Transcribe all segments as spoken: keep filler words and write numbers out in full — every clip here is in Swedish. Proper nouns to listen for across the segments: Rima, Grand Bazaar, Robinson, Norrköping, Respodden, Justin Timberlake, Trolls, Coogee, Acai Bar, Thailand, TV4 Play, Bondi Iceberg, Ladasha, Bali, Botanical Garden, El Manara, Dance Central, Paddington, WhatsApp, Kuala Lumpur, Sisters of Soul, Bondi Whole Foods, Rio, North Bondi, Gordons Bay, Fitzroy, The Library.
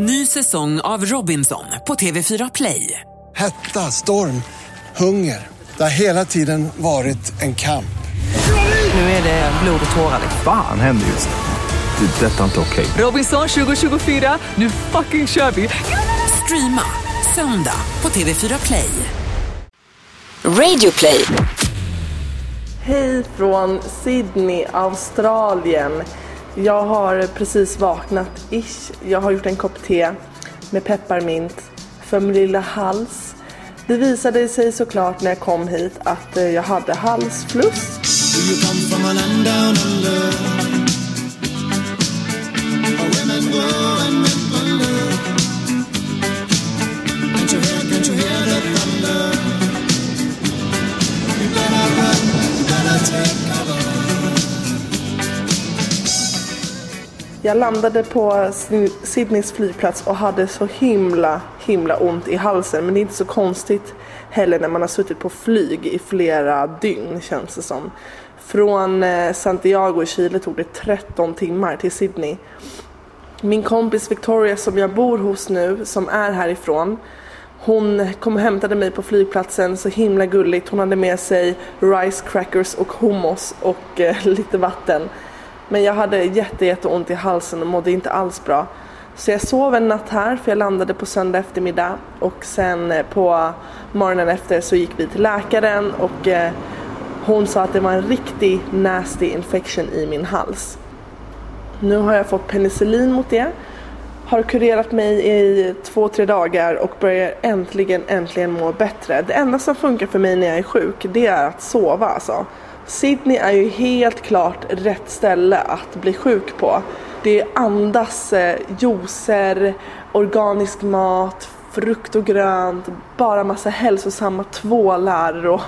Ny säsong av Robinson på T V fyra Play. Hetta, storm, hunger. Det har hela tiden varit en kamp. Nu är det blod och tårar. Fan händer just det. Det är detta inte okej. Robinson tjugo tjugofyra, nu fucking kör vi. Streama söndag på T V fyra Play. Radio Play. Hej från Sydney, Australien. Jag har precis vaknat ish. Jag har gjort en kopp te med pepparmint för min lilla hals. Det visade sig såklart när jag kom hit att jag hade halsfluss. Jag landade på Sydneys flygplats och hade så himla, himla ont i halsen. Men det är inte så konstigt heller när man har suttit på flyg i flera dygn, känns det som. Från Santiago i Chile tog det tretton timmar till Sydney. Min kompis Victoria som jag bor hos nu, som är härifrån, hon kom och hämtade mig på flygplatsen, så himla gulligt. Hon hade med sig rice crackers och hummus och eh, lite vatten. Men jag hade jätte, jätte ont i halsen och mådde inte alls bra. Så jag sov en natt här, för jag landade på söndag eftermiddag. Och sen på morgonen efter så gick vi till läkaren. Och eh, hon sa att det var en riktig nasty infection i min hals. Nu har jag fått penicillin mot det. Har kurerat mig i två, tre dagar och börjar äntligen, äntligen må bättre. Det enda som funkar för mig när jag är sjuk, det är att sova alltså. Sydney är ju helt klart rätt ställe att bli sjuk på. Det andas eh, juicer, organisk mat, frukt och grönt, bara massa hälsosamma tvålar och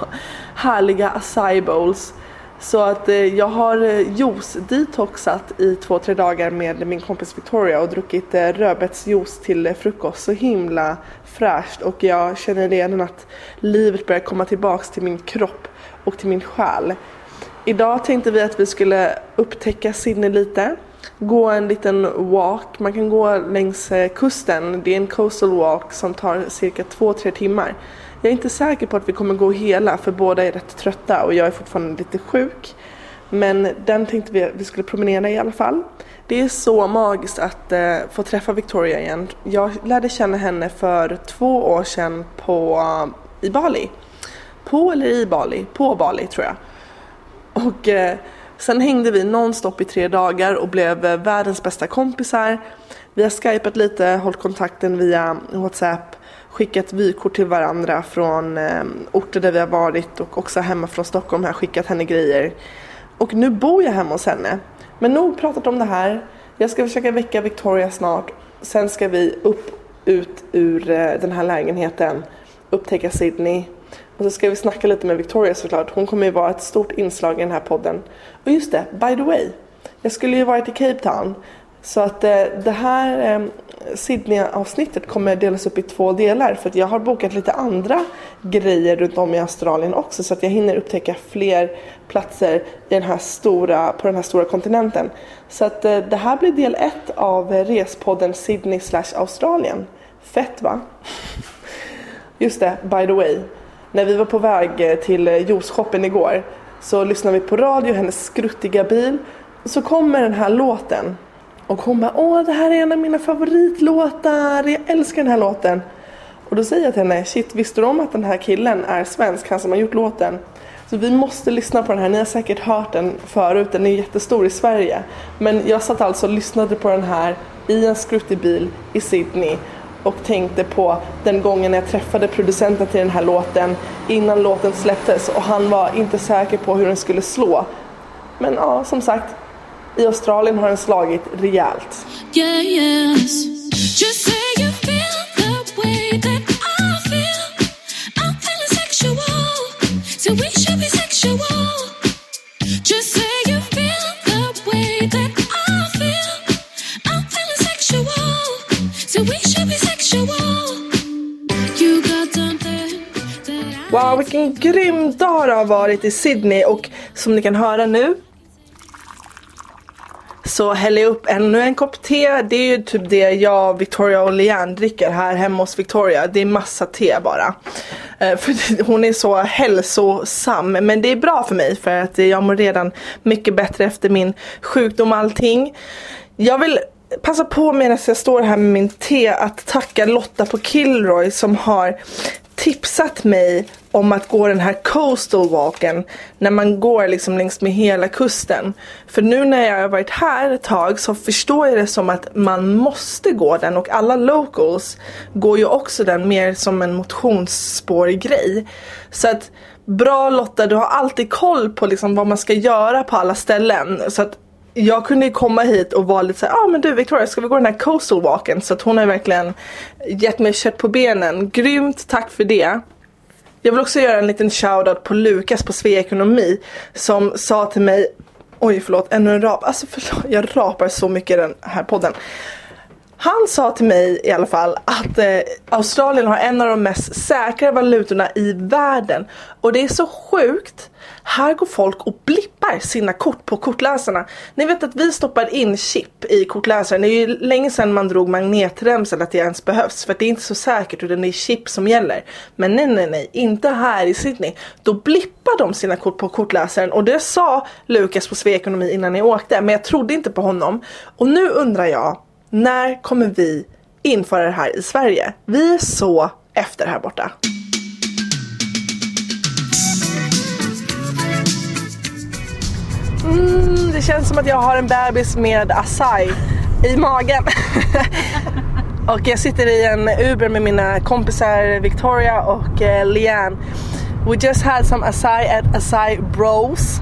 härliga acai bowls. Så att eh, jag har juice-detoxat i två, tre dagar med min kompis Victoria och druckit eh, rödbetsjuice till eh, frukost. Så himla fräscht, och jag känner redan att livet börjar komma tillbaks till min kropp och till min själ. Idag tänkte vi att vi skulle upptäcka Sydney lite. Gå en liten walk. Man kan gå längs kusten. Det är en coastal walk som tar cirka två till tre timmar. Jag är inte säker på att vi kommer gå hela, för båda är rätt trötta och jag är fortfarande lite sjuk. Men den tänkte vi att vi skulle promenera i alla fall. Det är så magiskt att eh, få träffa Victoria igen. Jag lärde känna henne för två år sedan på, uh, i Bali. På eller i Bali? På Bali tror jag. Och eh, sen hängde vi nonstop i tre dagar och blev eh, världens bästa kompisar. Vi har skypat lite, hållit kontakten via WhatsApp, skickat vykort till varandra från eh, orter där vi har varit, och också hemma från Stockholm har skickat henne grejer. Och nu bor jag hemma hos henne. Men nog pratat om det här. Jag ska försöka väcka Victoria snart. Sen ska vi upp ut ur eh, den här lägenheten, upptäcka Sydney. Och så ska vi snacka lite med Victoria såklart. Hon kommer ju vara ett stort inslag i den här podden. Och just det, by the way. Jag skulle ju varit i Cape Town. Så att eh, det här eh, Sydney-avsnittet kommer delas upp i två delar. För att jag har bokat lite andra grejer runt om i Australien också. Så att jag hinner upptäcka fler platser i den här stora, på den här stora kontinenten. Så att eh, det här blir del ett av respodden Sydney slash Australien. Fett va? Just det, by the way. När vi var på väg till juiceshoppen igår så lyssnade vi på radio, hennes skruttiga bil. Så kommer den här låten. Och hon bara, åh det här är en av mina favoritlåtar, jag älskar den här låten. Och då säger jag till henne, shit visste du om att den här killen är svensk, han som har gjort låten? Så vi måste lyssna på den här, ni har säkert hört den förut, den är jättestor i Sverige. Men jag satt alltså och lyssnade på den här i en skruttig bil i Sydney. Och tänkte på den gången jag träffade producenten till den här låten innan låten släpptes. Och han var inte säker på hur den skulle slå. Men ja, som sagt, i Australien har den slagit rejält. Yeah, yes. Just say you feel the way that I feel. I'm feeling sexual, so we should be sexual. Just say you feel the way that I feel. I'm feeling sexual, so we should be sexual. Wow, vilken grym dag det har varit i Sydney. Och som ni kan höra nu Så häller jag upp ännu en kopp te. Det är ju typ det jag, Victoria och Leanne dricker här hemma hos Victoria. Det är massa te bara. För hon är så hälsosam. Men det är bra för mig för att jag mår redan mycket bättre efter min sjukdom och allting. Jag vill passa på medan jag står här med min te att tacka Lotta på Kilroy som har tipsat mig om att gå den här coastal walken när man går liksom längs med hela kusten. För nu när jag har varit här ett tag så förstår jag det som att man måste gå den, och alla locals går ju också den mer som en motionsspårgrej. Så att bra Lotta, du har alltid koll på liksom vad man ska göra på alla ställen. Så att jag kunde ju komma hit och vara lite så här, ja ah, men du Victoria, ska vi gå den här coastal walken? Så att hon har verkligen gett mig kött på benen. Grymt, tack för det. Jag vill också göra en liten shoutout på Lukas på Svea Ekonomi som sa till mig, oj förlåt, ännu en rap. Alltså förlåt, jag rapar så mycket i den här podden. Han sa till mig i alla fall att eh, Australien har en av de mest säkra valutorna i världen. Och det är så sjukt. Här går folk och blippar sina kort på kortläsarna. Ni vet att vi stoppar in chip i kortläsaren. Det är ju länge sedan man drog magnetremsel eller att det ens behövs. För det är inte så säkert, och det är chip som gäller. Men nej, nej, nej. Inte här i Sydney. Då blippar de sina kort på kortläsaren. Och det sa Lukas på Svea Ekonomi innan jag åkte. Men jag trodde inte på honom. Och nu undrar jag, när kommer vi införa det här i Sverige? Vi är så efter här borta. Mm, det känns som att jag har en bebis med acai i magen. Och jag sitter i en Uber med mina kompisar Victoria och eh, Leanne. We just had some acai at Acai Bros.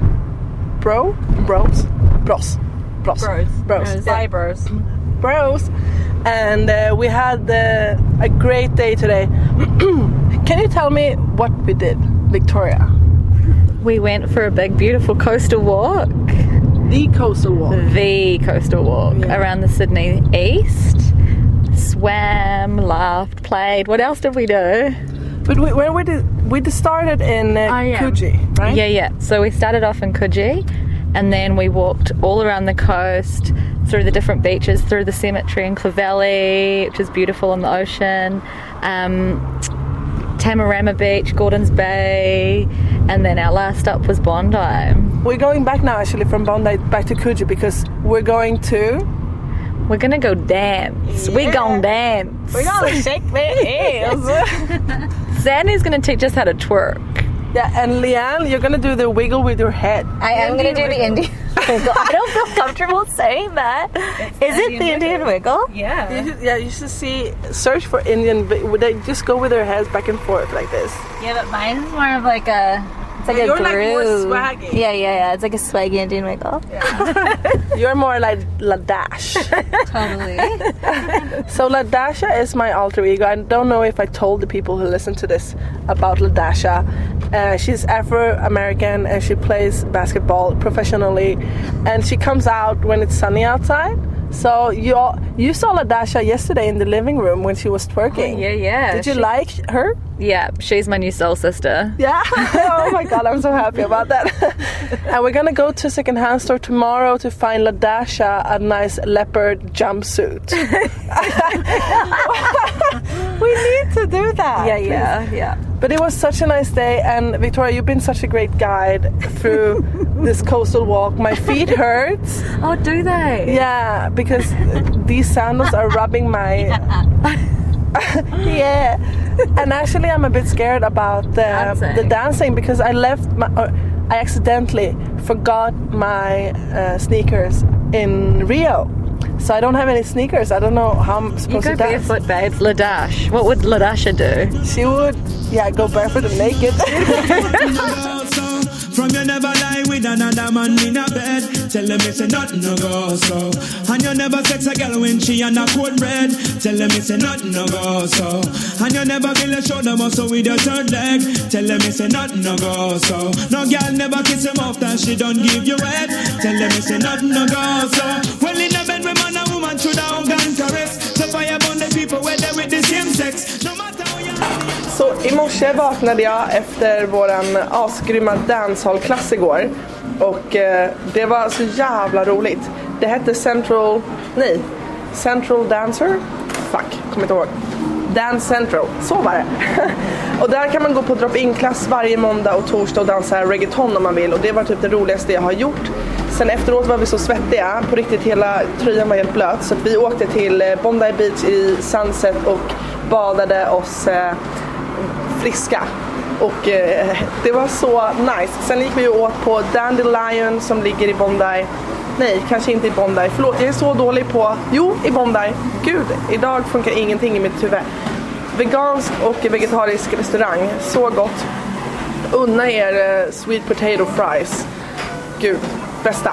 Bro? Bros? Bros. Bros. Bros. Bros. Acai Bros. Bros, and uh, we had uh, a great day today. Can you tell me what we did, Victoria? We went for a big, beautiful coastal walk. The coastal walk. The coastal walk yeah. Around the Sydney East. Swam, laughed, played. What else did we do? But we, where we did we started in uh, oh, yeah. Coogee, right? Yeah, yeah. So we started off in Coogee, and then we walked all around the coast, through the different beaches, through the cemetery in Clovelly, which is beautiful in the ocean, um, Tamarama Beach, Gordons Bay, and then our last stop was Bondi. We're going back now actually from Bondi back to Coogee because we're going to... We're going to go dance. Yeah. We're going to dance. We're going to shake their heels. Sandy's going to teach us how to twerk. Yeah, and Leanne, you're going to do the wiggle with your head. I am going to do the Indian wiggle. I don't feel comfortable saying that. It's Is it the Indian wiggle? wiggle? Yeah. You should, yeah, you should see, search for Indian, would they just go with their heads back and forth like this? Yeah, but mine's more of like a, it's like yeah, a you're groove. Like more swaggy. Yeah, yeah, yeah. It's like a swaggy Indian wiggle. Yeah. You're more like Ladash. Totally. So Ladasha is my alter ego. I don't know if I told the people who listen to this about Ladasha. Uh, she's Afro-American and she plays basketball professionally, and she comes out when it's sunny outside. So you all, you saw Ladasha yesterday in the living room when she was twerking. Oh, yeah, yeah. Did you she, like her? Yeah, she's my new soul sister. Yeah? Oh my god, I'm so happy about that. And we're gonna go to a secondhand store tomorrow to find Ladasha a nice leopard jumpsuit. We need to do that. Yeah, yeah, please. Yeah. But it was such a nice day, and Victoria, you've been such a great guide through this coastal walk. My feet hurt. Oh, do they? Yeah, because these sandals are rubbing my... Yeah. And actually, I'm a bit scared about the dancing, the dancing because I left my... Or I accidentally forgot my uh, sneakers in Rio. So I don't have any sneakers. I don't know how I'm supposed to dance. You go barefoot, babe. Ladash. What would Ladasha do? She would, yeah, go barefoot and naked. From you never lie with another man in a bed. Tell them it's nothing no go so. And you never sex a girl when she on a cold red. Tell them it's nothing no go so. And you never feel a shoulder muscle with your third leg. Tell them it's nothing no go so. No girl never kiss him off that she don't give you head. Tell them it's nothing no go so. Well in a bed with man and woman should have gone caress. So fire on the people where they with the same sex. No matter how you... Så i morse vaknade jag efter våran asgrymma dancehallklass igår, och eh, det var så jävla roligt. Det hette Central... Nej. Central Dancer? Fuck, kommer inte ihåg. Dance Central. Så var det. Och där kan man gå på drop-in-klass varje måndag och torsdag och dansa reggaeton om man vill. Och det var typ det roligaste jag har gjort. Sen efteråt var vi så svettiga. På riktigt, hela tröjan var helt blöt. Så att vi åkte till Bondi Beach i Sunset och badade oss eh, friska. Och eh, det var så nice. Sen gick vi åt på Dandelion som ligger i Bondi. Nej, kanske inte i Bondi. Förlåt, jag är så dålig på... Jo, i Bondi. Gud, idag funkar ingenting i mitt huvud. Vegansk och vegetarisk restaurang. Så gott. Unna er eh, sweet potato fries. Gud, bästa.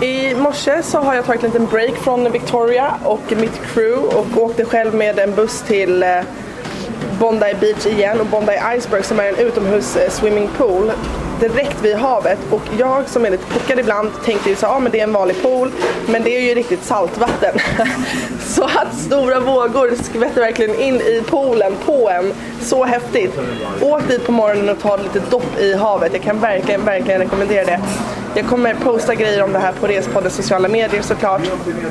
I morse så har jag tagit en liten break från Victoria och mitt crew. Och åkte själv med en buss till... Eh, Bondi Beach igen och Bondi Iceberg som är en utomhus swimmingpool direkt vid havet. Och jag som är lite puckad ibland tänkte ju så här, ah, men det är en vanlig pool, men det är ju riktigt saltvatten. Så att stora vågor skvätter verkligen in i poolen på en. Så häftigt. Åk dit på morgonen och ta lite dopp i havet. Jag kan verkligen, verkligen rekommendera det. Jag kommer posta grejer om det här på Respoddens sociala medier såklart.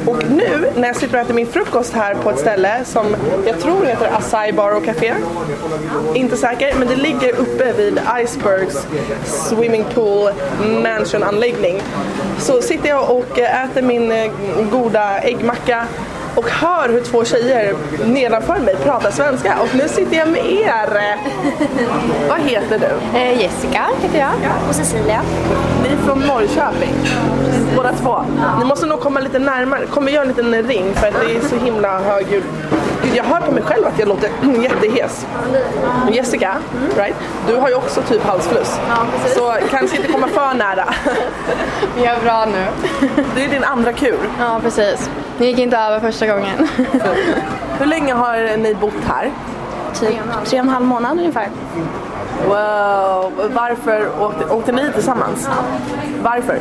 Och nu när jag sitter och äter min frukost här på ett ställe som jag tror heter Acai Bar och Café. Inte säker, men det ligger uppe vid Icebergs swimmingpool mansion-anläggning. Så sitter jag och äter min goda äggmacka och hör hur två tjejer nedanför mig pratar svenska. Och nu sitter jag med er. Vad heter du? Eh, Jessica heter jag. Ja. Och Cecilia. Ni är från Norrköping. Ja, båda två. Ja. Ni måste nog komma lite närmare. Kommer göra en liten ring för att det är så himla högljudd. Jag hör på mig själv att jag låter jättehes. Jessica, mm. right? Du har ju också typ halsfluss. Ja, precis. Så kanske inte komma för nära. Vi är bra nu. Det är din andra kur. Ja, precis. Ni gick inte över första gången. Hur länge har ni bott här? Typ tre och en halv månad ungefär. Wow. Varför åkte, åkte ni tillsammans? Ja. Varför?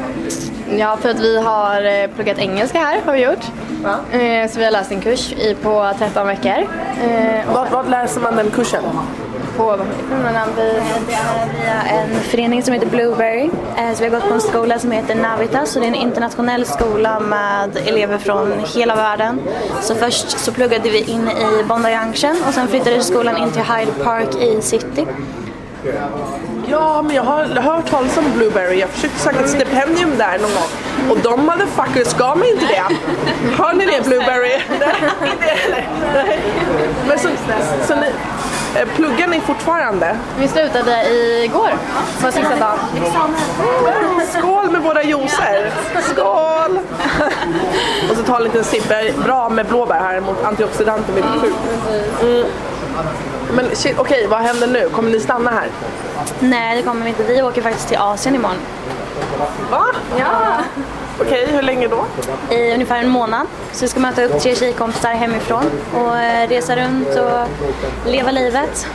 Ja, för att vi har pluggat engelska här, har vi gjort. Ja. Eh, så vi har läst en kurs i, på tretton veckor. Eh, vad, vad läser man den kursen? På, menar, vi, via en förening som heter Blueberry. Eh, så vi har gått på en skola som heter Navitas. Så det är en internationell skola med elever från hela världen. Så först så pluggade vi in i Bondi Junction och sen flyttade skolan in till Hyde Park i City. Ja, men jag har hört talas om Blueberry. Jag försökte söka ett stipendium där någon gång. Och de motherfuckers gav mig inte det. Hör ni det, Blueberry? Nej, inte heller. Men så, så ni... Pluggar ni fortfarande? Vi slutade igår. På sista dagen. Skål med våra juicer. Skål! Och så ta en liten sipp. Bra med blåbär här mot antioxidanter. Mm. Men shit, okej, okay, vad händer nu? Kommer ni stanna här? Nej, det kommer vi inte. Vi åker faktiskt till Asien imorgon. Va? Ja. Okej, okay, hur länge då? I ungefär en månad. Så vi ska möta upp tre tjejkompisar hemifrån och resa runt och leva livet.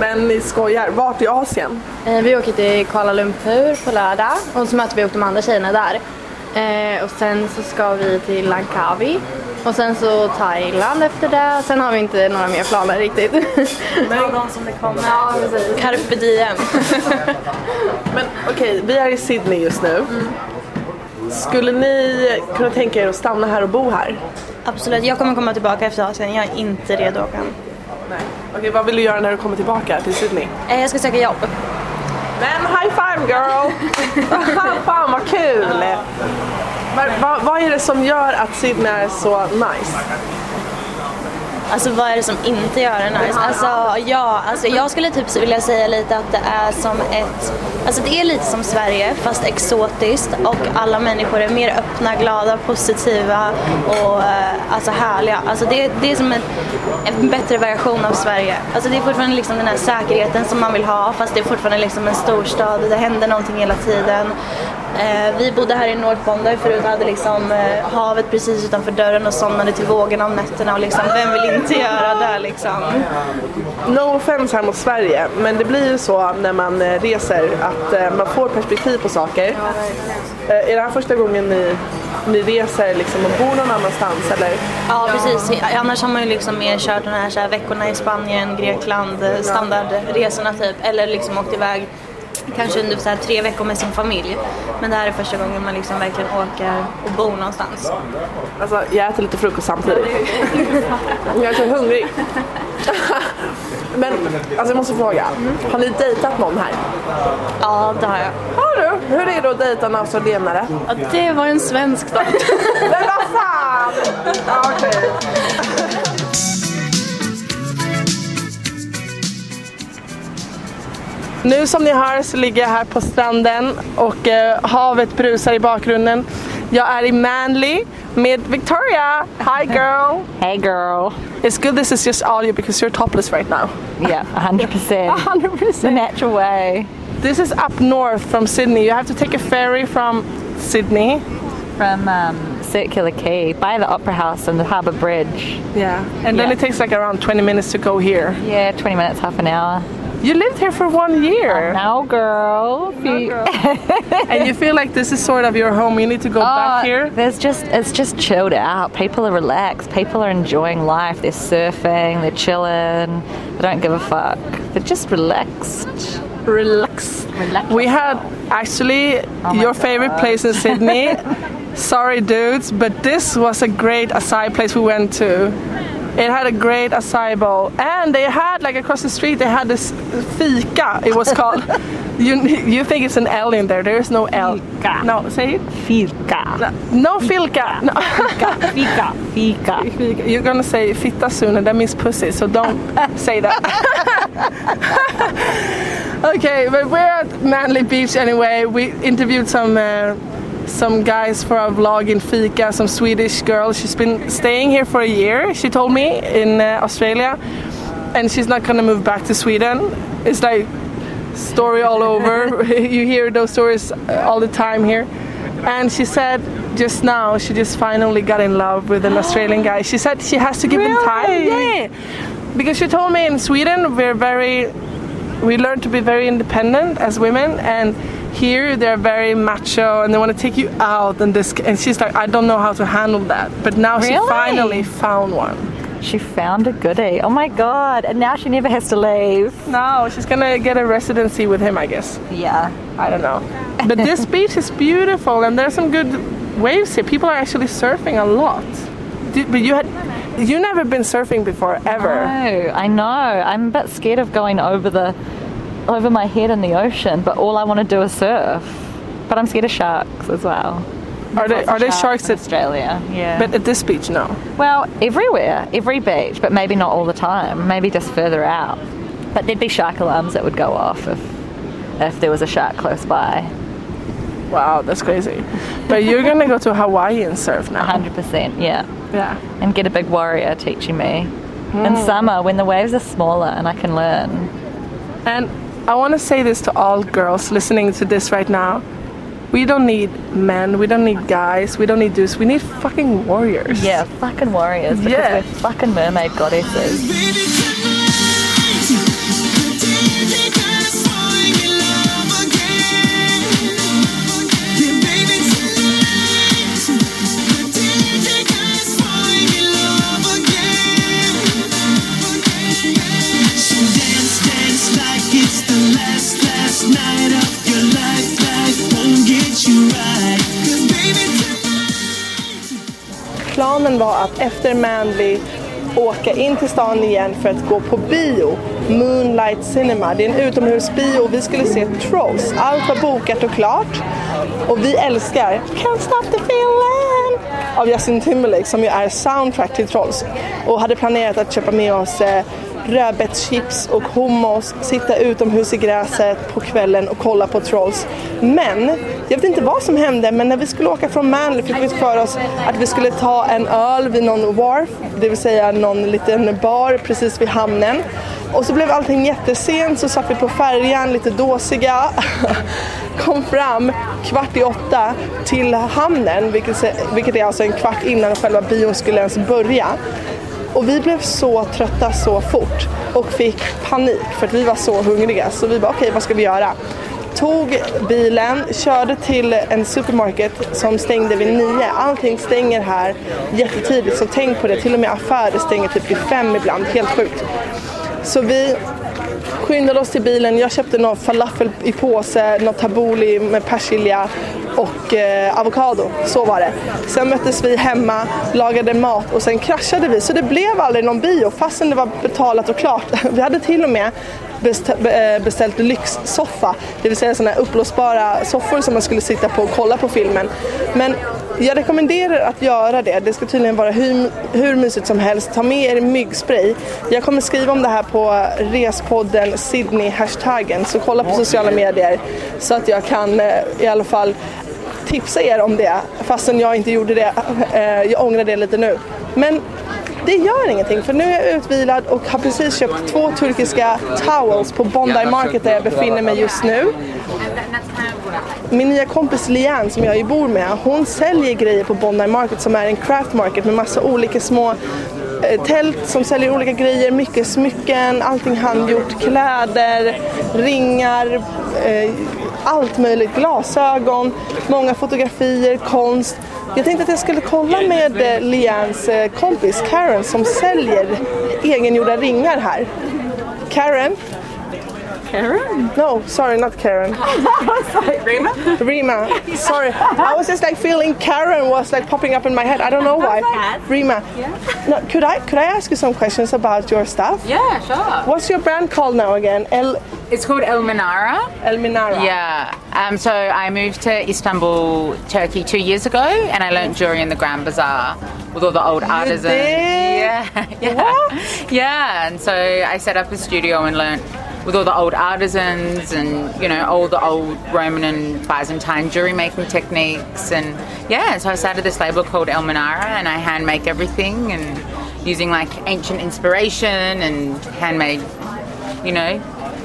Men ni skojar. Vart i Asien? Vi åker till Kuala Lumpur på lördag och så möter vi upp de andra tjejerna där. Och sen så ska vi till Langkawi. Och sen så Thailand efter det. Sen har vi inte några mer planer riktigt. Men någon som det kommer. Ja, Carpe diem. Men okej, okay, vi är i Sydney just nu. Mm. Skulle ni kunna tänka er att stanna här och bo här? Absolut, jag kommer komma tillbaka efter Asien. Jag är inte redo att åka. Nej. Okej, vad vill du göra när du kommer tillbaka till Sydney? Jag ska söka jobb. Men high five girl! Fan vad kul! Var, va, vad är det som gör att Sydney är så nice? Alltså vad är det som inte gör det nice? Alltså ja, alltså, jag skulle typ vilja säga lite att det är som ett... Alltså det är lite som Sverige fast exotiskt och alla människor är mer öppna, glada, positiva och alltså härliga. Alltså det, det är som en, en bättre version av Sverige. Alltså det är fortfarande liksom den här säkerheten som man vill ha fast det är fortfarande liksom en storstad. Det händer någonting hela tiden. Eh, vi bodde här i North Bondi förut och hade liksom eh, havet precis utanför dörren och somnade till vågorna om nätterna och liksom, vem vill inte göra det liksom? No offense här mot Sverige, men det blir ju så när man reser att eh, man får perspektiv på saker. Eh, är det här första gången ni, ni reser liksom och bor någon annanstans eller? Ja precis, annars har man ju liksom mer kört de här, så här veckorna i Spanien, Grekland, standardresorna typ, eller liksom åkt iväg kanske under så här tre veckor med sin familj. Men det här är första gången man liksom verkligen åker och bor någonstans. Alltså, jag äter lite frukost samtidigt. Jag är så hungrig. Men alltså, jag måste fråga, mm. har ni dejtat någon här? Ja, det har jag. Har du? Hur är det att dejta en australienare? Ja, det var en svensk då. Men vad fan! Ja, okej. Okay. Nu som ni hör så ligger jag här på stranden och eh, havet brusar i bakgrunden. Jag är i Manly med Victoria. Hi girl. Hey girl. It's good this is just audio because you're topless right now. Yeah, one hundred percent. one hundred percent. The natural way. This is up north from Sydney. You have to take a ferry from Sydney. From um, Circular Quay, by the Opera House and the Harbour Bridge. Yeah, and then yeah. it takes like around twenty minutes to go here. Yeah, twenty minutes, half an hour. You lived here for one year. Now, girl. No, girl. And you feel like this is sort of your home. You need to go oh, back here. There's just it's just chilled out. People are relaxed. People are enjoying life. They're surfing. They're chilling. They don't give a fuck. They're just relaxed. Relaxed. Relax. We had actually oh your God. favorite place in Sydney. Sorry, dudes, but this was a great acai place we went to. It had a great acai bowl, and they had like across the street. They had this Fika. It was called. you you think it's an L in there? There is no L. Fika. No, say it. Fika. No, no Fika. No. Fika. Fika. Fika. Fika. You're gonna say fitta soon, and that means pussy. So don't say that. Okay, but we're at Manly Beach anyway. We interviewed some. Uh, Some guys for our vlog in Fika, some Swedish girl. She's been staying here for a year, she told me, in uh, Australia. And she's not gonna move back to Sweden. It's like story all over. You hear those stories all the time here. And she said just now, she just finally got in love with an Australian guy. She said she has to give really? him time. Yeah. Because she told me in Sweden, we're very, we learn to be very independent as women. And here they're very macho and they want to take you out and this and she's like, I don't know how to handle that, but now really? she finally found one. She found a goodie. Oh my god, and now she never has to leave. No, she's gonna get a residency with him, I guess. Yeah, I don't know. But this beach is beautiful and there's some good waves here. People are actually surfing a lot. But you had you never been surfing before, ever. No, I know. I'm a bit scared of going over the over my head in the ocean, but all I want to do is surf. But I'm scared of sharks as well. Are there are there sharks in Australia? Yeah. But at this beach, no. Well, everywhere, every beach, but maybe not all the time. Maybe just further out. But there'd be shark alarms that would go off if if there was a shark close by. Wow, that's crazy. But you're gonna go to Hawaii and surf now. one hundred percent, yeah. Yeah. And get a big warrior teaching me mm. in summer when the waves are smaller and I can learn. And I want to say this to all girls listening to this right now. We don't need men, we don't need guys, we don't need dudes, we need fucking warriors. Yeah, fucking warriors, because yeah. we're fucking mermaid goddesses. Planen var att efter Manly åka in till stan igen för att gå på bio, Moonlight Cinema. Det är en utomhusbio och vi skulle se Trolls. Allt var bokat och klart. Och vi älskar Can't Stop the Feeling av Justin Timberlake som ju är soundtrack till Trolls. Och hade planerat att köpa med oss eh, rödbetschips och hummus, sitta utomhus i gräset på kvällen och kolla på Trolls. Men jag vet inte vad som hände, men när vi skulle åka från Manly fick vi för oss att vi skulle ta en öl vid någon wharf, det vill säga någon liten bar precis vid hamnen. Och så blev allting jättesent, så satt vi på färjan lite dåsiga, kom fram kvart i åtta till hamnen, vilket, vilket är alltså en kvart innan själva bion skulle ens börja. Och vi blev så trötta så fort och fick panik för att vi var så hungriga. Så vi bara, okej, okay, vad ska vi göra? Tog bilen, körde till en supermarket som stängde vid nio. Allting stänger här jättetidigt, så tänk på det. Till och med affärer stänger typ vid fem ibland, helt sjukt. Så vi skyndade oss till bilen. Jag köpte någon falafel i påse, något tabbouleh med persilja och eh, avokado. Så var det. Sen möttes vi hemma, lagade mat och sen kraschade vi. Så det blev aldrig någon bio fastän det var betalat och klart. Vi hade till och med beställt lyxsoffa. Det vill säga sådana här upplåsbara soffor som man skulle sitta på och kolla på filmen. Men jag rekommenderar att göra det. Det ska tydligen vara hur, hur mysigt som helst. Ta med er myggspray. Jag kommer skriva om det här på respodden Sydney-hashtaggen. Så kolla på sociala medier så att jag kan i alla fall tipsa er om det. Fastän jag inte gjorde det. Jag ångrar det lite nu. Men det gör ingenting, för nu är jag utvilad och har precis köpt två turkiska towels på Bondi Market där jag befinner mig just nu. Min nya kompis Lian som jag ju bor med, hon säljer grejer på Bondi Market som är en craft market med massa olika små tält som säljer olika grejer, mycket smycken, allting handgjort, kläder, ringar, allt möjligt, glasögon, många fotografier, konst. Jag tänkte att jag skulle kolla med Lians kompis Karen som säljer egengjorda ringar här. Karen? Karen? No, sorry, not Karen. Sorry, Rima? Rima, sorry. I was just like feeling Karen was like popping up in my head. I don't know why. Rima, yeah. No, could I could I ask you some questions about your stuff? Yeah, sure. What's your brand called now again? El. It's called El Manara. El Manara. Yeah. Um. So I moved to Istanbul, Turkey, two years ago, and I learned jewelry in the Grand Bazaar with all the old artisans. You did? Yeah. Yeah. What? Yeah. And so I set up a studio and learned with all the old artisans and, you know, all the old Roman and Byzantine jewelry making techniques. And yeah, so I started this label called El Manara and I hand make everything and using like ancient inspiration and handmade, you know.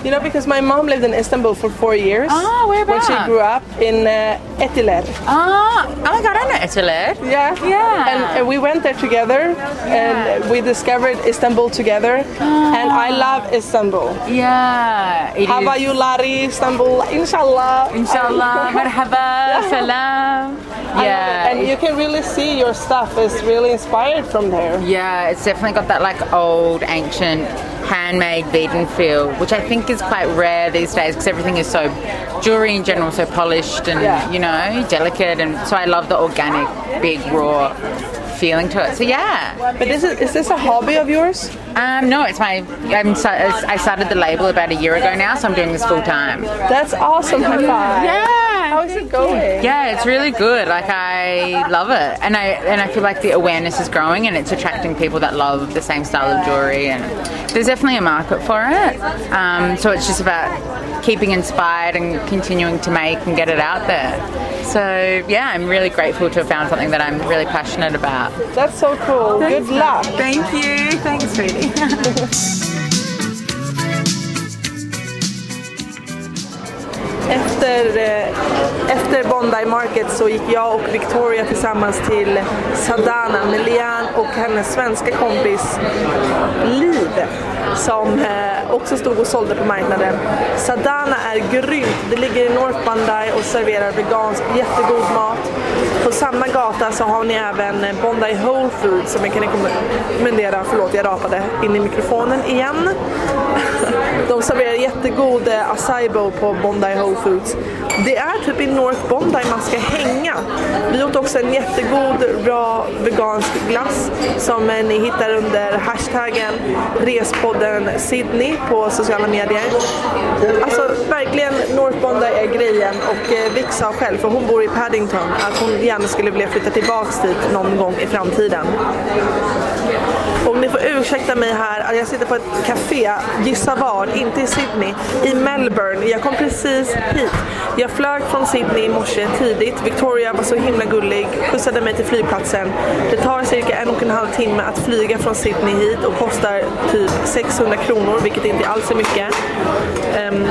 You know, because my mom lived in Istanbul for four years. Ah, where about? When she grew up in uh, Etiler. Ah, oh my God, I know Etiler. Yeah. Yeah. And uh, we went there together, yeah. And we discovered Istanbul together. Ah. And I love Istanbul. Yeah. It Hava is. Yulari, Istanbul, inshallah. Inshallah, merhaba, yeah. Salam. Yeah. And you can really see your stuff is really inspired from there. Yeah, it's definitely got that like old, ancient, handmade beaten feel, which I think is quite rare these days because everything is so, jewelry in general, so polished and, yeah, you know, delicate. And so I love the organic, big, raw feeling to it. So yeah. But is, it, is this a hobby of yours? Um, no, it's my, I'm, I started the label about a year ago now, so I'm doing this full time. That's awesome. High five. Yeah. How is it going? Yeah, it's really good. Like I love it. And I, and I feel like the awareness is growing and it's attracting people that love the same style of jewelry. And there's definitely a market for it. Um, so it's just about keeping inspired and continuing to make and get it out there. So yeah, I'm really grateful to have found something that I'm really passionate about. That's so cool. Thanks. Good luck. Thank you. Thanks, sweetie. efter, eh, efter Bondi Market så gick jag och Victoria tillsammans till Sadhana med Lian och hennes svenska kompis Liv som eh, också stod och sålde på marknaden. Sadhana är grymt. Det ligger i North Bondi och serverar vegansk jättegod mat. På samma gata så har ni även Bondi Whole Foods som jag kan rekommendera. Förlåt, jag rapade in i mikrofonen igen. De serverar jättegod acai bowl på Bondi Whole Foods. Det är typ i North Bondi man ska hänga. Vi åt också en jättegod, bra vegansk glass som ni hittar under hashtaggen respodden Sydney på sociala medier. Alltså verkligen North Bondi är grejen och Vic sa själv, för hon bor i Paddington, att hon gärna skulle vilja flytta tillbaks dit någon gång i framtiden. Och ni får ursäkta mig här, jag sitter på ett café, gissa var, inte i Sydney, i Melbourne. Jag kom precis hit. Jag flög från Sydney i morse tidigt. Victoria var så himla gullig, skjutsade mig till flygplatsen. Det tar cirka en och en halv timme att flyga från Sydney hit och kostar typ sexhundra kronor, vilket inte alls är mycket. Um,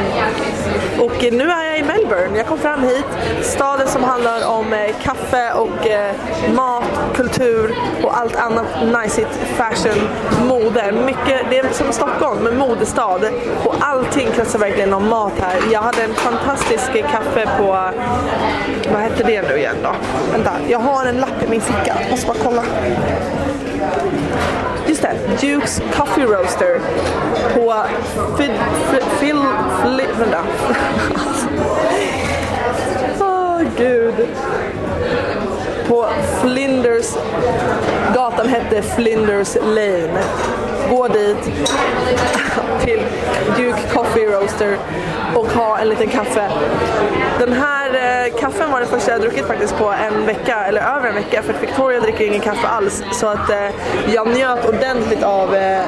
och nu är jag i Melbourne. Jag kom fram hit, staden som handlar om eh, kaffe och eh, mat, kultur och allt annat nice fashion, mode. Mycket, det är som Stockholm, men modestad. Och allting kretsar verkligen om mat här. Jag hade en fantastisk kaffe på, vad heter det nu igen då? Vänta, jag har en lapp i min ficka. Måste bara kolla. just det, Dukes Coffee Roaster på Fid... Fil... Fil... Vänta. Åh, gud. På Flinders... Gatan hette Flinders Lane. Gå dit till Duke Coffee Roaster och ha en liten kaffe. Den här eh, kaffen var den första jag druckit faktiskt på en vecka, eller över en vecka, för att Victoria dricker ingen kaffe alls. Så att eh, jag njöt ordentligt av eh,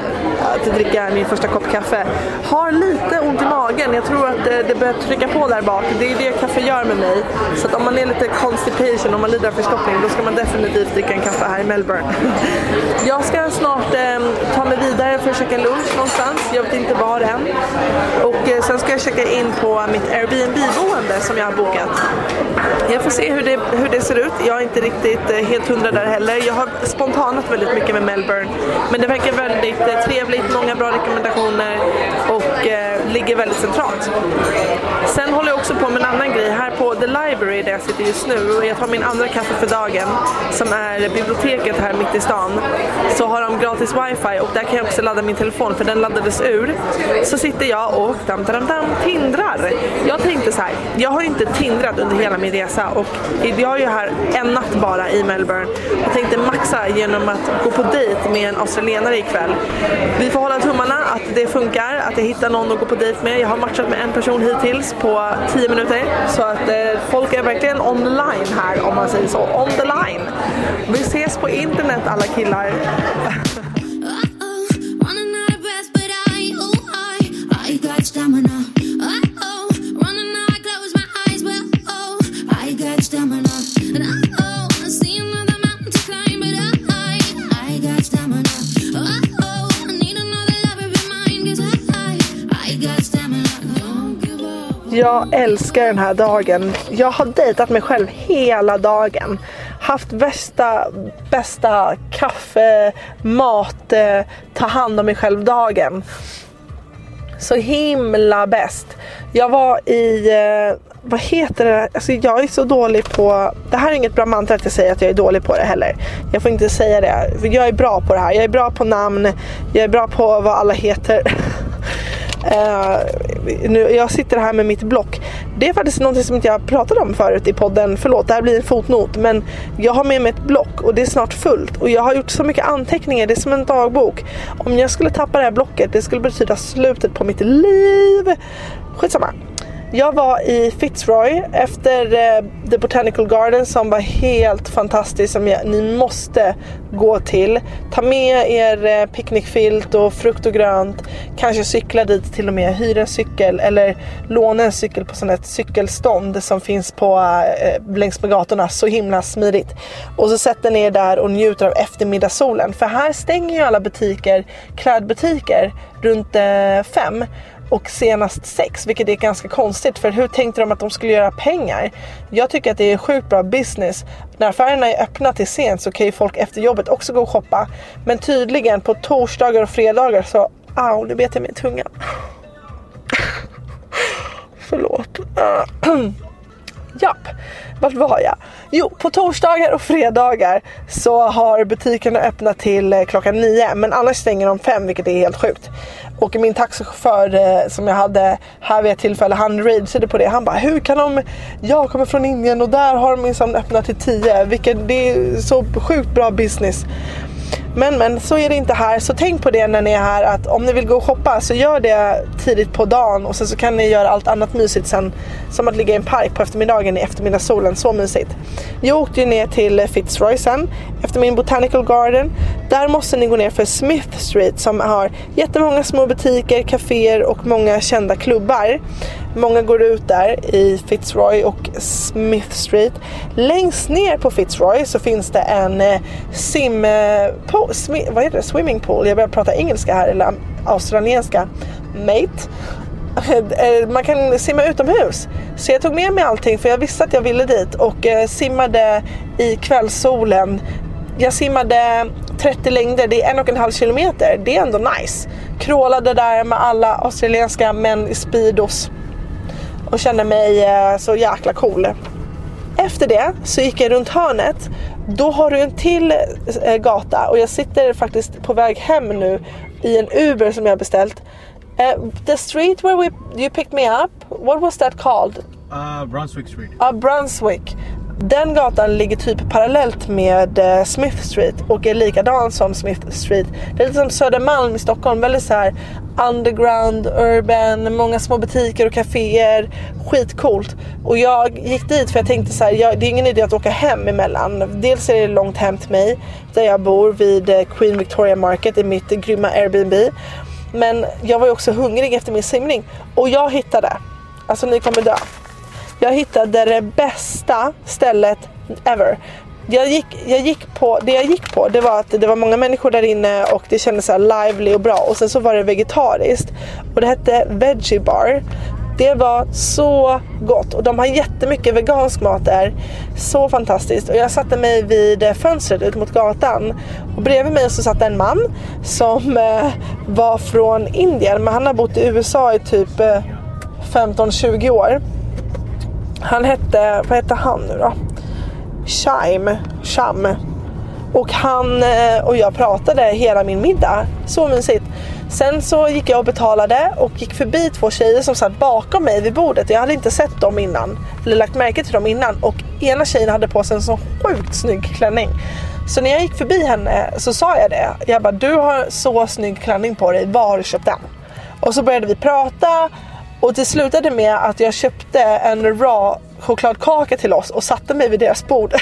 att dricka min första kopp kaffe. Har lite ont i magen, jag tror att eh, det börjar trycka på där bak. Det är det kaffe gör med mig. Så att om man är lite constipation, om man lider av förstoppning, då ska man definitivt dricka en kaffe här i Melbourne. Jag ska snart eh, ta mig vidare där för att käka lunch någonstans. Jag vet inte var än. Och eh, sen ska jag checka in på mitt Airbnb-boende som jag har bokat. Jag får se hur det, hur det ser ut. Jag är inte riktigt eh, helt hundra där heller. Jag har spontanat väldigt mycket med Melbourne. Men det verkar väldigt eh, trevligt. Många bra rekommendationer. Och eh, ligger väldigt centralt. Sen håller jag också på med en annan grej. Här på The Library där jag sitter just nu. Och jag tar min andra kaffe för dagen. Som är biblioteket här mitt i stan. Så har de gratis wifi. Och där kan jag också ladda min telefon, för den laddades ur. Så sitter jag och dam, dam, dam, tindrar. Jag tänkte så här, jag har ju inte tindrat under hela min resa, och jag är ju här en natt bara i Melbourne. Jag tänkte maxa genom att gå på dejt med en australienare ikväll. Vi får hålla tummarna att det funkar, att jag hittar någon att gå på dejt med. Jag har matchat med en person hittills på tio minuter. Så att eh, folk är verkligen online här, om man säger så. On the line. Vi ses på internet alla killar. Jag älskar den här dagen. Jag har dejtat mig själv hela dagen. Haft bästa, bästa kaffe, mat, ta hand om mig själv dagen. Så himla bäst. Jag var i... Vad heter det? Alltså jag är så dålig på... Det här är inget bra mantra att jag säger att jag är dålig på det heller. Jag får inte säga det. För jag är bra på det här. Jag är bra på namn. Jag är bra på vad alla heter. Uh, nu, jag sitter här med mitt block. Det är faktiskt något som jag pratade om förut i podden. Förlåt, det här blir en fotnot. Men jag har med mig ett block och det är snart fullt. Och jag har gjort så mycket anteckningar. Det är som en dagbok. Om jag skulle tappa det här blocket, det skulle betyda slutet på mitt liv. Skitsamma. Jag var i Fitzroy efter eh, The Botanical Garden som var helt fantastisk, som jag, ni måste gå till. Ta med er eh, picknickfilt och frukt och grönt. Kanske cykla dit till och med. Hyra en cykel eller låna en cykel på sån här cykelstånd som finns på, eh, längs med gatorna. Så himla smidigt. Och så sätter ni er där och njuter av eftermiddagssolen. För här stänger ju alla butiker, klädbutiker, runt eh, fem. Och senast sex, vilket är ganska konstigt. För hur tänkte de att de skulle göra pengar? Jag tycker att det är sjukt bra business. När affärerna är öppna till sent så kan ju folk efter jobbet också gå och shoppa. Men tydligen på torsdagar och fredagar så... Au, nu bet jag min tunga. Förlåt. Japp, vart var jag? Jo, på torsdagar och fredagar så har butikerna öppnat till klockan nio. Men annars stänger de fem, vilket är helt sjukt. Och min taxichaufför eh, som jag hade här vid ett tillfälle, han rageade på det. Han bara, hur kan de, jag kommer från Indien och där har de minsann öppnat till tio. Vilket, det är så sjukt bra business. Men men, så är det inte här. Så tänk på det när ni är här, att om ni vill gå och shoppa så gör det tidigt på dagen. Och sen så kan ni göra allt annat mysigt sen. Som att ligga i en park på eftermiddagen i eftermiddagssolen. Så mysigt. Jag åkte ju ner till Fitzroy sen. Efter min Botanical Garden. Där måste ni gå ner för Smith Street. Som har jättemånga små butiker, kaféer och många kända klubbar. Många går ut där i Fitzroy och Smith Street. Längst ner på Fitzroy så finns det en eh, sim... Eh, po- smi- vad heter det? Swimming pool. Jag börjar prata engelska här, eller australienska. Mate. Man kan simma utomhus. Så jag tog med mig allting för jag visste att jag ville dit. Och eh, simmade i kvällssolen. Jag simmade trettio längder. Det är en och en halv kilometer. Det är ändå nice. Krålade där med alla australienska män i speedos. Och kände mig så jäkla cool. Efter det så gick jag runt hörnet Då har du en till gata och jag sitter faktiskt på väg hem nu i en Uber som jag har beställt. Uh, the street where we you picked me up, what was that called? Uh, Brunswick Street. Ja, uh, Brunswick. Den gatan ligger typ parallellt med uh, Smith Street och är likadan som Smith Street. Det är lite som Södermalm i Stockholm, väldigt så här underground, urban, många små butiker och kaféer, skitcoolt. Och jag gick dit för jag tänkte så här, jag, det är ingen idé att åka hem emellan. Dels är det långt hem till mig där jag bor vid uh, Queen Victoria Market i mitt grymma Airbnb. Men jag var ju också hungrig efter min simning. Och jag hittade, alltså ni kommer dö. Jag hittade det bästa stället ever. Jag gick, jag gick på, det jag gick på det var att det var många människor där inne och det kändes så här lively och bra. Och sen så var det vegetariskt. Och det hette Veggie Bar. Det var så gott. Och de har jättemycket vegansk mat där. Så fantastiskt. Och jag satte mig vid fönstret ut mot gatan. Och bredvid mig så satt en man som eh, var från Indien. Men han har bott i U S A i typ eh, femton tjugo år. Han hette, vad hette han nu då? Shime. Sham. Och han eh, och jag pratade hela min middag. Så mysigt. Sen så gick jag och betalade och gick förbi två tjejer som satt bakom mig vid bordet. Jag hade inte sett dem innan, eller lagt märke till dem innan. Och ena tjejen hade på sig en så sjukt snygg klänning. Så när jag gick förbi henne så sa jag det. Jag bara, du har så snygg klänning på dig, var har du köpt den? Och så började vi prata. Och det slutade med att jag köpte en raw chokladkaka till oss och satte mig vid deras bord.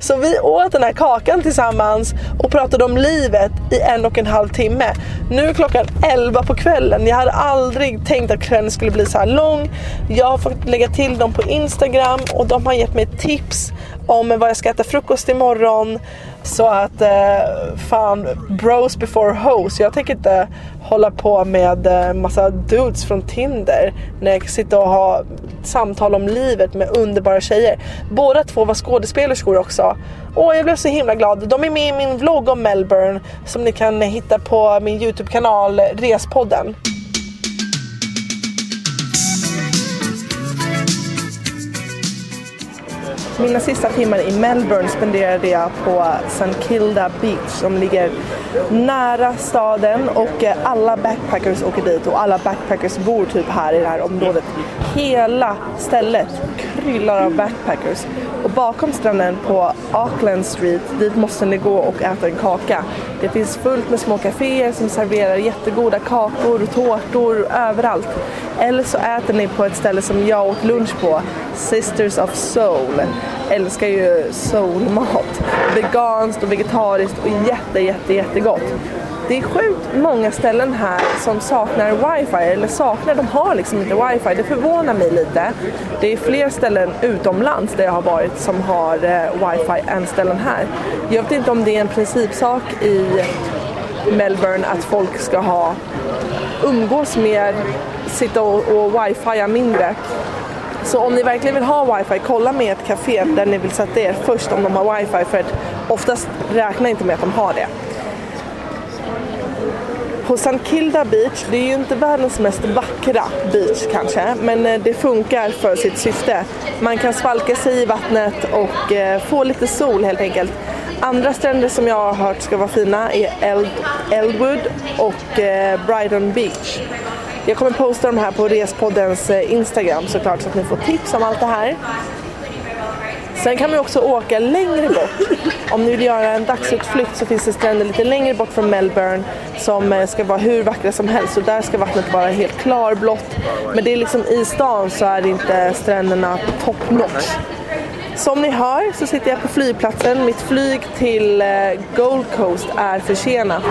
Så vi åt den här kakan tillsammans och pratade om livet i en och en halv timme. Nu är klockan elva på kvällen. Jag hade aldrig tänkt att kvällen skulle bli så här lång. Jag har fått lägga till dem på Instagram och de har gett mig tips om vad jag ska äta frukost imorgon. Så att eh, fan, bros before hoes. Jag tänker inte hålla på med massa dudes från Tinder när jag sitter och har samtal om livet med underbara tjejer. Båda två var skådespelerskor också. Åh, jag blev så himla glad. De är med i min vlogg om Melbourne som ni kan hitta på min YouTube-kanal Respodden. Mina sista timmar i Melbourne spenderade jag på St Kilda Beach som ligger nära staden och alla backpackers åker dit och alla backpackers bor typ här i det här området. Hela stället kryllar av backpackers och bakom stranden på Auckland Street, dit måste ni gå och äta en kaka. Det finns fullt med små kaféer som serverar jättegoda kakor, tårtor överallt. Eller så äter ni på ett ställe som jag åt lunch på, Sisters of Soul. Älskar ju soulmat, veganskt och vegetariskt och jätte jätte jättegott. Det är sjukt många ställen här som saknar wifi eller saknar, de har liksom inte wifi. Det förvånar mig lite. Det är fler ställen utomlands där jag har varit som har wifi än ställen här. Jag vet inte om det är en principsak i Melbourne att folk ska ha umgås mer, sitta och, och wifi mindre. Så om ni verkligen vill ha wifi, kolla med ett café där ni vill sätta er först om de har wifi. För att oftast räknar inte med att de har det. På St Kilda Beach, det är ju inte världens mest vackra beach kanske. Men det funkar för sitt syfte. Man kan svalka sig i vattnet och få lite sol helt enkelt. Andra stränder som jag har hört ska vara fina är Eld- Eldwood och Brighton Beach. Jag kommer posta dem här på Respoddens Instagram såklart så att ni får tips om allt det här. Sen kan man också åka längre bort. Om ni vill göra en dagsutflykt så finns det stränder lite längre bort från Melbourne som ska vara hur vackra som helst. Och där ska vattnet vara helt klarblått. Men det är liksom i stan så är det inte stränderna top notch. Som ni hör så sitter jag på flygplatsen. Mitt flyg till Gold Coast är försenat.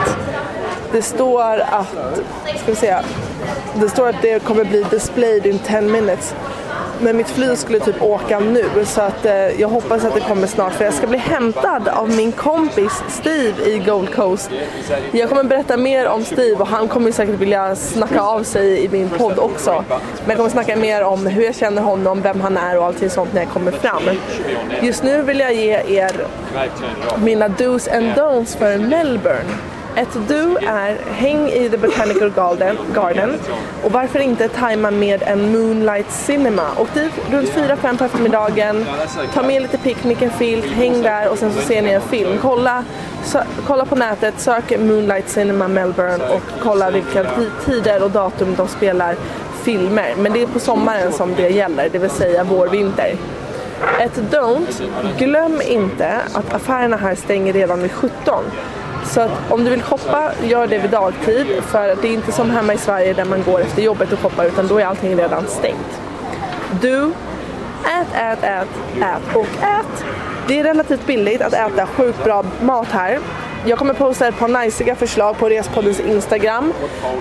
Det står att, ska vi säga, det står att det kommer bli displayed in ten minutes. Men mitt flyg skulle typ åka nu så att eh, jag hoppas att det kommer snart för jag ska bli hämtad av min kompis Steve i Gold Coast. Jag kommer berätta mer om Steve och han kommer säkert vilja snacka av sig i min podd också. Men jag kommer snacka mer om hur jag känner honom, vem han är och allting sånt när jag kommer fram. Just nu vill jag ge er mina do's and don'ts för Melbourne. Ett do är häng i The Botanical Garden, garden och varför inte tajma med en Moonlight Cinema. Och dit runt fyra fem på eftermiddagen, ta med lite picknick, en filt, häng där och sen så ser ni en film. Kolla, sö- kolla på nätet, sök Moonlight Cinema Melbourne och kolla vilka tider och datum de spelar filmer. Men det är på sommaren som det gäller, det vill säga vår, vinter. Ett don't, glöm inte att affärerna här stänger redan vid sjutton. Så att om du vill shoppa, gör det vid dagtid, för det är inte som hemma i Sverige där man går efter jobbet och shoppar, utan då är allting redan stängt. Du, ät, ät, ät, ät och ät. Det är relativt billigt att äta sjukt bra mat här. Jag kommer posta ett par niceiga förslag på Respoddens Instagram.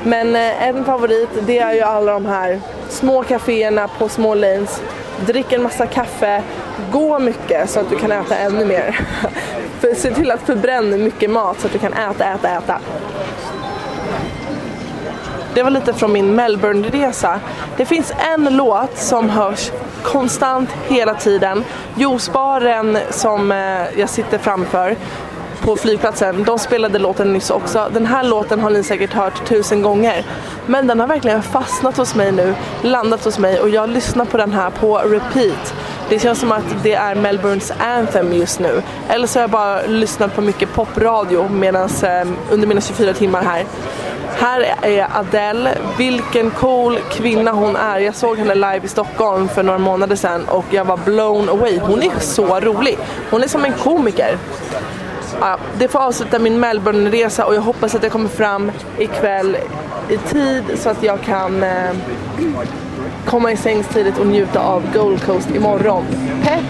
Men en favorit, det är ju alla de här små kaféerna på små lanes. Drick en massa kaffe, gå mycket så att du kan äta ännu mer. För se till att förbränna mycket mat så att du kan äta, äta, äta. Det var lite från min Melbourne-resa. Det finns en låt som hörs konstant hela tiden. Juicebaren som jag sitter framför på flygplatsen, de spelade låten nyss också. Den här låten har ni säkert hört tusen gånger. Men den har verkligen fastnat hos mig nu, landat hos mig, och jag lyssnar på den här på repeat. Det känns som att det är Melbournes anthem just nu. Eller så har jag bara lyssnat på mycket popradio medans, eh, under mina tjugofyra timmar här. Här är Adele. Vilken cool kvinna hon är. Jag såg henne live i Stockholm för några månader sedan och jag var blown away. Hon är så rolig. Hon är som en komiker. Ja, det får avsluta min Melbourne-resa och jag hoppas att jag kommer fram ikväll i tid så att jag kan eh, komma i sängs tidigt och njuta av Gold Coast imorgon. Pepp!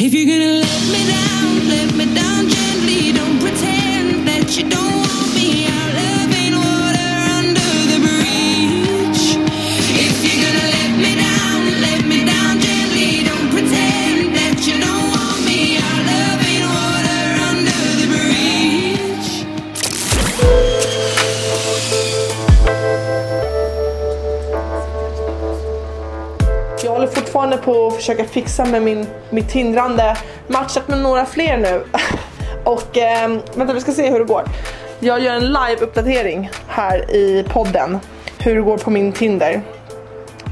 If you're gonna let me down, let me down gently. Don't pretend that you don't want me. Our love ain't water under the bridge. If you're gonna let me down, let me down gently. Don't pretend that you don't want me. Our love ain't water under the bridge. Jag håller fortfarande på att försöka fixa med min, mitt hindrande. Matchat med några fler nu. Och eh, vänta, vi ska se hur det går. Jag gör en live-uppdatering här i podden. Hur det går på min Tinder.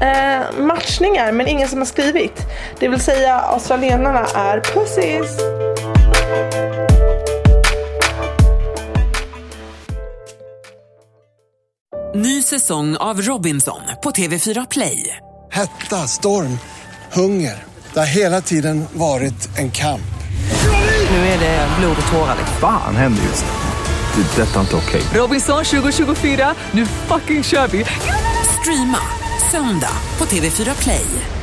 Eh, matchningar, men ingen som har skrivit. Det vill säga australienarna är pussis. Ny säsong av Robinson på T V fyra Play. Hetta, storm, hunger. Det har hela tiden varit en kamp. Nu är det blod och tårar. Fan händer just det. Det är detta inte okej. Robinson tjugo tjugofyra, nu fucking kör vi. Streama söndag på T V fyra Play.